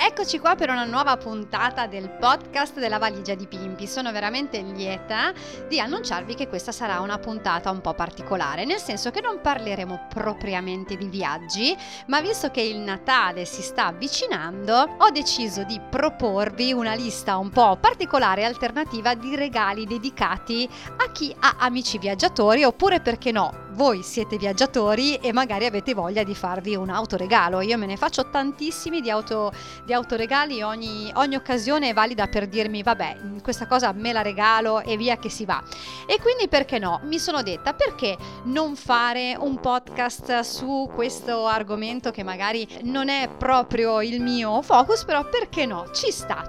Eccoci qua per una nuova puntata del podcast della Valigia di Pimpi. Sono veramente lieta di annunciarvi che questa sarà una puntata un po' particolare, nel senso che non parleremo propriamente di viaggi, ma visto che il Natale si sta avvicinando, ho deciso di proporvi una lista un po' particolare e alternativa di regali dedicati a chi ha amici viaggiatori, oppure, perché no, voi siete viaggiatori e magari avete voglia di farvi un autoregalo. Io me ne faccio tantissimi di autoregali, ogni occasione è valida per dirmi vabbè, questa cosa me la regalo e via che si va. E quindi, perché no, mi sono detta, perché non fare un podcast su questo argomento che magari non è proprio il mio focus, però perché no, ci sta.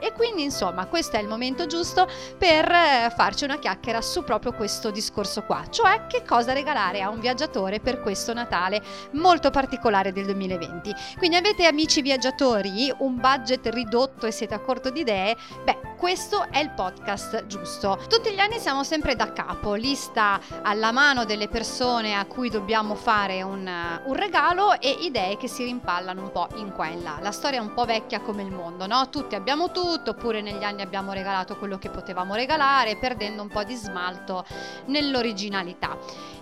E quindi insomma questo è il momento giusto per farci una chiacchiera su proprio questo discorso qua, cioè che cosa regalare a un viaggiatore per questo Natale molto particolare del 2020. Quindi avete amici viaggiatori, un budget ridotto e siete a corto di idee? Beh, questo è il podcast giusto. Tutti gli anni siamo sempre da capo, lista alla mano delle persone a cui dobbiamo fare un regalo e idee che si rimpallano un po' in qua e in là. La storia è un po' vecchia come il mondo, no? Tutti abbiamo tutto, oppure negli anni abbiamo regalato quello che potevamo regalare, perdendo un po' di smalto nell'originalità.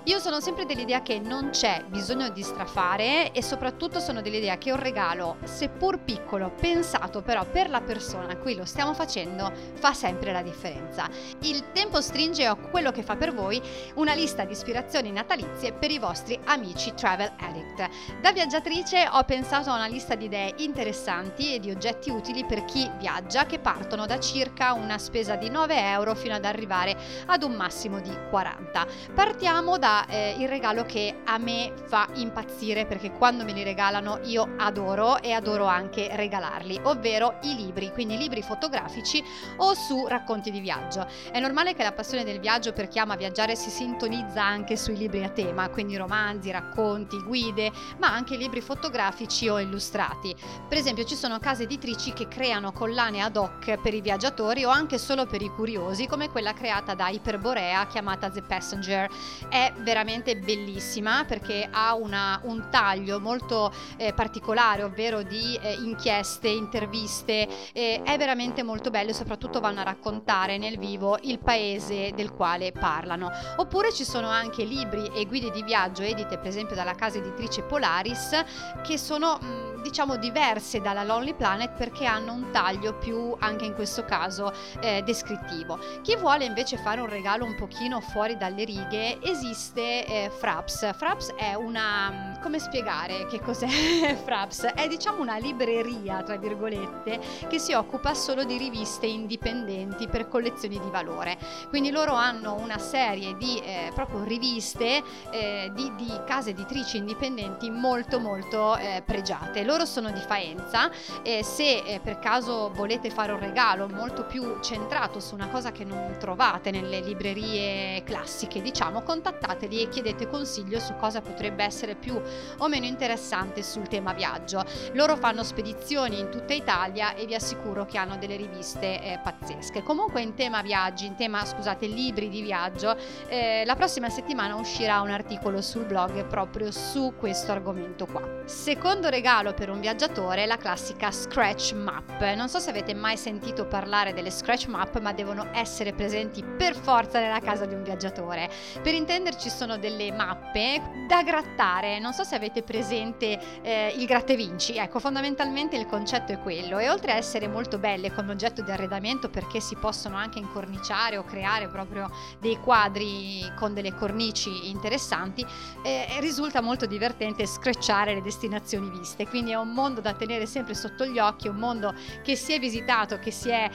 Io sono sempre dell'idea che non c'è bisogno di strafare e soprattutto sono dell'idea che un regalo, seppur piccolo, pensato però per la persona a cui lo stiamo facendo, fa sempre la differenza. Il tempo stringe e ho quello che fa per voi una lista di ispirazioni natalizie per i vostri amici travel addict. Da viaggiatrice ho pensato a una lista di idee interessanti e di oggetti utili per chi viaggia, che partono da circa una spesa di 9 euro fino ad arrivare ad un massimo di 40. Partiamo da il regalo che a me fa impazzire, perché quando me li regalano io adoro e adoro anche regalarli, ovvero i libri, quindi libri fotografici o su racconti di viaggio. È normale che la passione del viaggio per chi ama viaggiare si sintonizza anche sui libri a tema, quindi romanzi, racconti, guide, ma anche libri fotografici o illustrati. Per esempio ci sono case editrici che creano collane ad hoc per i viaggiatori o anche solo per i curiosi, come quella creata da Iperborea chiamata The Passenger. È veramente bellissima perché ha un taglio molto particolare, ovvero di inchieste, interviste, è veramente molto bello e soprattutto vanno a raccontare nel vivo il paese del quale parlano. Oppure ci sono anche libri e guide di viaggio edite per esempio dalla casa editrice Polaris, che sono diciamo diverse dalla Lonely Planet perché hanno un taglio più, anche in questo caso, descrittivo. Chi vuole invece fare un regalo un pochino fuori dalle righe, esiste Fraps. Fraps è una... come spiegare che cos'è Fraps? È diciamo una libreria, tra virgolette, che si occupa solo di riviste indipendenti per collezioni di valore. Quindi loro hanno una serie di proprio riviste di case editrici indipendenti molto pregiate. Loro sono di Faenza e se per caso volete fare un regalo molto più centrato su una cosa che non trovate nelle librerie classiche, diciamo, contattateli e chiedete consiglio su cosa potrebbe essere più o meno interessante sul tema viaggio. Loro fanno spedizioni in tutta Italia e vi assicuro che hanno delle riviste pazzesche. Comunque in tema libri di viaggio, la prossima settimana uscirà un articolo sul blog proprio su questo argomento qua. Secondo regalo per un viaggiatore, la classica scratch map. Non so se avete mai sentito parlare delle scratch map, ma devono essere presenti per forza nella casa di un viaggiatore. Per intenderci, sono delle mappe da grattare. Non so se avete presente il grattevinci. Ecco, fondamentalmente il concetto è quello, e oltre a essere molto belle come oggetto di arredamento, perché si possono anche incorniciare o creare proprio dei quadri con delle cornici interessanti, risulta molto divertente scratchare le destinazioni viste. Quindi è un mondo da tenere sempre sotto gli occhi, un mondo che si è visitato, che si è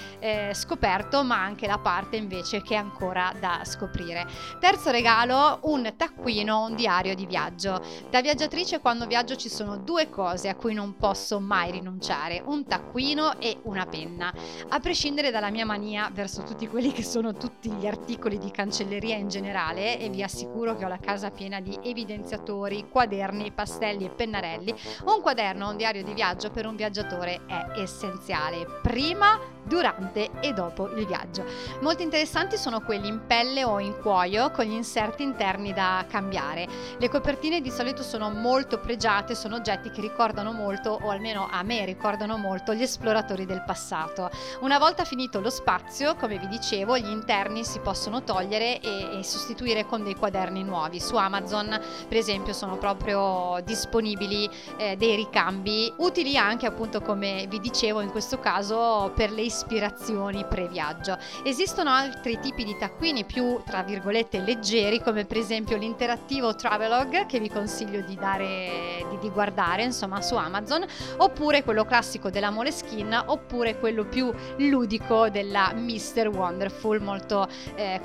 scoperto, ma anche la parte invece che è ancora da scoprire. Terzo regalo, un taccuino, un diario di viaggio. Da viaggiatrice quando viaggio ci sono due cose a cui non posso mai rinunciare, un taccuino e una penna, a prescindere dalla mia mania verso tutti quelli che sono tutti gli articoli di cancelleria in generale, e vi assicuro che ho la casa piena di evidenziatori, quaderni, pastelli e pennarelli. Un quaderno, un diario di viaggio per un viaggiatore è essenziale, prima, durante e dopo il viaggio. Molto interessanti sono quelli in pelle o in cuoio con gli inserti interni da cambiare. Le copertine di solito sono molto pregiate, sono oggetti che ricordano molto, o almeno a me ricordano molto, gli esploratori del passato. Una volta finito lo spazio, come vi dicevo, gli interni si possono togliere e sostituire con dei quaderni nuovi. Su Amazon per esempio sono proprio disponibili dei ricambi utili anche, appunto, come vi dicevo in questo caso, per le ispirazioni pre-viaggio. Esistono altri tipi di taccuini più, tra virgolette, leggeri, come per esempio l'interattivo Travelog, che vi consiglio di guardare, insomma, su Amazon, oppure quello classico della Moleskine, oppure quello più ludico della Mister Wonderful, molto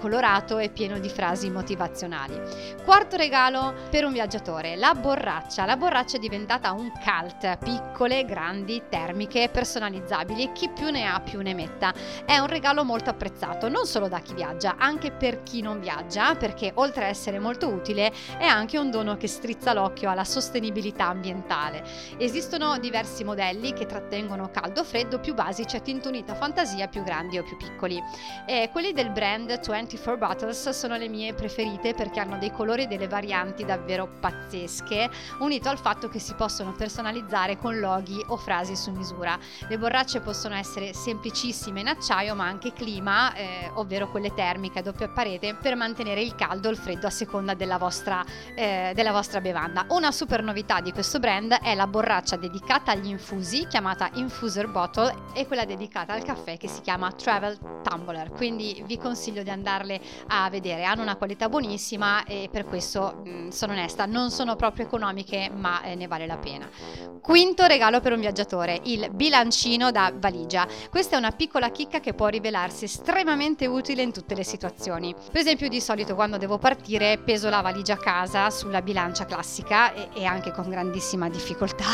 colorato e pieno di frasi motivazionali. Quarto regalo per un viaggiatore, la borraccia. La borraccia è diventata un cult, piccole, grandi, termiche, personalizzabili, chi più ne ha più ne metta. È un regalo molto apprezzato non solo da chi viaggia, anche per chi non viaggia, perché oltre a essere molto utile è anche un dono che strizza l'occhio alla sostenibilità ambientale. Esistono diversi modelli che trattengono caldo, freddo, più basici, attintunita fantasia, più grandi o più piccoli. Quelli del brand 24 bottles sono le mie preferite perché hanno dei colori e delle varianti davvero pazzesche, unito al fatto che si possono personalizzare con loghi o frasi su misura. Le borracce possono essere semplicissime in acciaio, ma anche clima, ovvero quelle termiche a doppia parete, per mantenere il caldo o il freddo a seconda della vostra bevanda. Una super novità di questo brand è la borraccia dedicata agli infusi, chiamata Infuser Bottle, e quella dedicata al caffè, che si chiama Travel Tumbler, quindi vi consiglio di andarle a vedere. Hanno una qualità buonissima e per questo, sono onesta, non sono proprio economiche, ma ne vale la pena. Quinto regalo per un viaggiatore, il bilancino da valigia. Questa è una piccola chicca che può rivelarsi estremamente utile in tutte le situazioni. Per esempio, di solito quando devo partire peso la valigia a casa sulla bilancia classica, e anche con grandissima difficoltà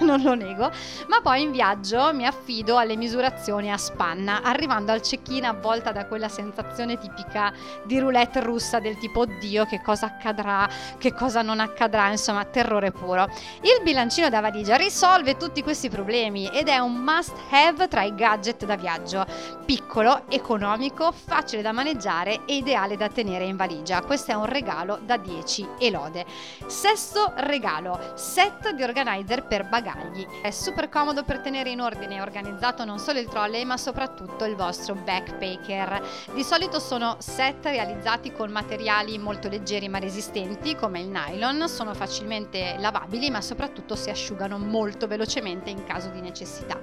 non lo nego, ma poi in viaggio mi affido alle misurazioni a spanna, arrivando al check-in avvolta da quella sensazione tipica di roulette russa, del tipo oddio che cosa accadrà, che cosa non accadrà, insomma terrore puro. Il bilancino da valigia risolve tutti questi problemi ed è un must have tra i gadget da viaggio, piccolo, economico, facile da maneggiare e ideale da tenere in valigia. Questo è un regalo da 10 e lode. Sesto regalo, set di organizer per bagagli. È super comodo per tenere in ordine e organizzato non solo il trolley, ma soprattutto il vostro backpacker. Di solito sono set realizzati con materiali molto leggeri ma resistenti, come il nylon, sono facilmente lavabili, ma soprattutto si asciugano molto velocemente in caso di necessità.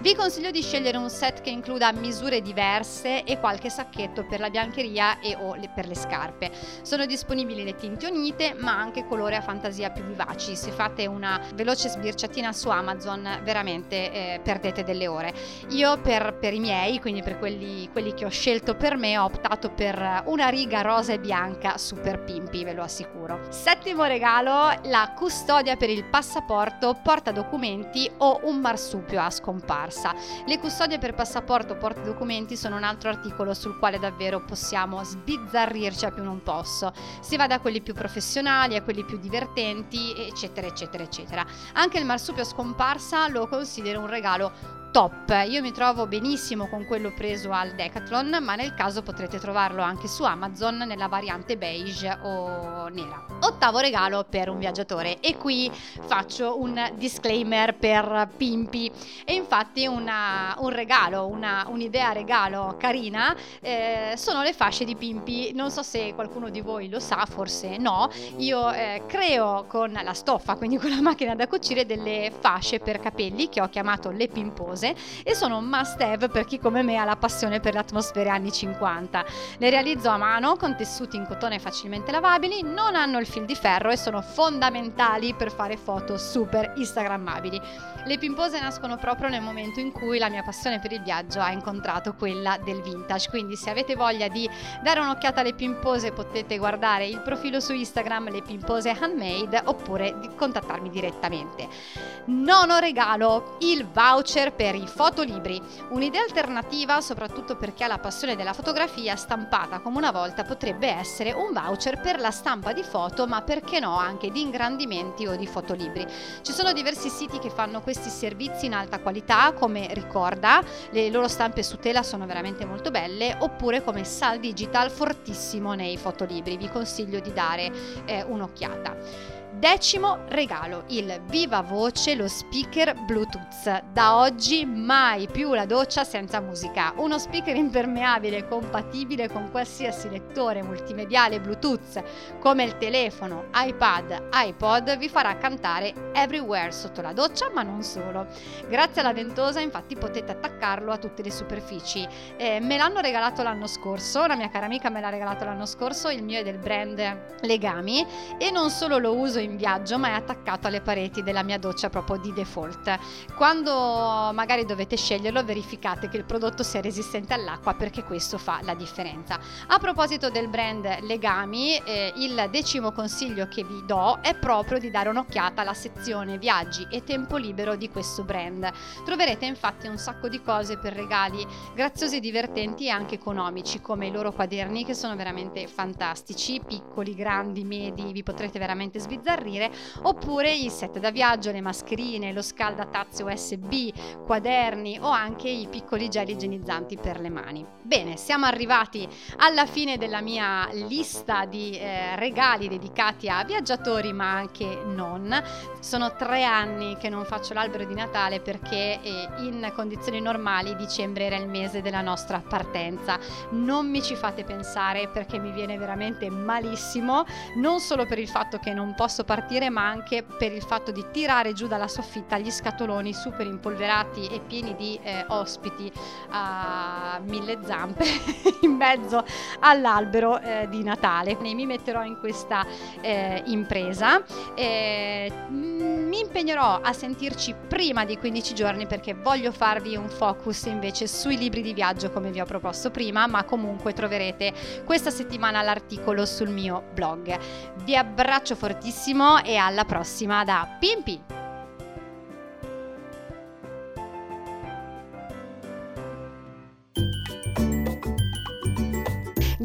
Vi consiglio di scegliere un set che includa misure diverse e qualche sacchetto per la biancheria e o per le scarpe. Sono disponibili le tinte unite, ma anche colori a fantasia più vivaci. Se fate una veloce sbirciatina su Amazon veramente perdete delle ore. Io per i miei, quindi per quelli che ho scelto per me, ho optato per una riga rosa e bianca super pimpi, ve lo assicuro. Settimo regalo, la custodia per il passaporto, porta documenti o un marsupio a scomparsa. Le custodie per passaporto, porta documenti sono un altro articolo sul quale davvero possiamo sbizzarrirci a più non posso. Si va da quelli più professionali a quelli più divertenti, eccetera eccetera eccetera. Anche il marsupio a scomparsa lo considero un regalo top. Io mi trovo benissimo con quello preso al Decathlon, ma nel caso potrete trovarlo anche su Amazon nella variante beige o nera. Ottavo regalo per un viaggiatore, e qui faccio un disclaimer per pimpi. E infatti un'idea regalo carina sono le fasce di pimpi. Non so se qualcuno di voi lo sa, forse no. Io creo con la stoffa, quindi con la macchina da cucire, delle fasce per capelli che ho chiamato Le Pimpose, luminose e sono un must have per chi come me ha la passione per le atmosfere anni 50. Le realizzo a mano con tessuti in cotone facilmente lavabili, non hanno il fil di ferro e sono fondamentali per fare foto super instagrammabili. Le Pimpose nascono proprio nel momento in cui la mia passione per il viaggio ha incontrato quella del vintage, quindi se avete voglia di dare un'occhiata alle Pimpose potete guardare il profilo su Instagram Le Pimpose Handmade oppure di contattarmi direttamente. Nono regalo, il voucher per i fotolibri, un'idea alternativa soprattutto per chi ha la passione della fotografia stampata come una volta potrebbe essere un voucher per la stampa di foto, ma perché no anche di ingrandimenti o di fotolibri. Ci sono diversi siti che fanno questi servizi in alta qualità come Ricorda, le loro stampe su tela sono veramente molto belle, oppure come Sal Digital, fortissimo nei fotolibri, vi consiglio di dare un'occhiata. Decimo regalo, il viva voce, lo speaker Bluetooth. Da oggi mai più la doccia senza musica. Uno speaker impermeabile compatibile con qualsiasi lettore multimediale Bluetooth come il telefono, iPad, iPod vi farà cantare Everywhere sotto la doccia, ma non solo. Grazie alla ventosa infatti potete attaccarlo a tutte le superfici. Me l'hanno regalato l'anno scorso, una mia cara amica me l'ha regalato l'anno scorso, il mio è del brand Legami e non solo lo uso in viaggio ma è attaccato alle pareti della mia doccia proprio di default. Quando magari dovete sceglierlo verificate che il prodotto sia resistente all'acqua perché questo fa la differenza. A proposito del brand Legami, il decimo consiglio che vi do è proprio di dare un'occhiata alla sezione viaggi e tempo libero di questo brand. Troverete infatti un sacco di cose per regali graziosi, divertenti e anche economici come i loro quaderni che sono veramente fantastici, piccoli, grandi, medi, vi potrete veramente sviluppare, oppure i set da viaggio, le mascherine, lo scaldatazze USB, quaderni o anche i piccoli gel igienizzanti per le mani. Bene, siamo arrivati alla fine della mia lista di regali dedicati a viaggiatori ma anche non. Sono 3 anni che non faccio l'albero di Natale perché in condizioni normali dicembre era il mese della nostra partenza. Non mi ci fate pensare perché mi viene veramente malissimo, non solo per il fatto che non posso partire ma anche per il fatto di tirare giù dalla soffitta gli scatoloni super impolverati e pieni di ospiti a 1000 zampe in mezzo all'albero di Natale. Mi metterò in questa impresa, mi impegnerò a sentirci prima di 15 giorni perché voglio farvi un focus invece sui libri di viaggio come vi ho proposto prima, ma comunque troverete questa settimana l'articolo sul mio blog. Vi abbraccio fortissimo e alla prossima da Pimpi!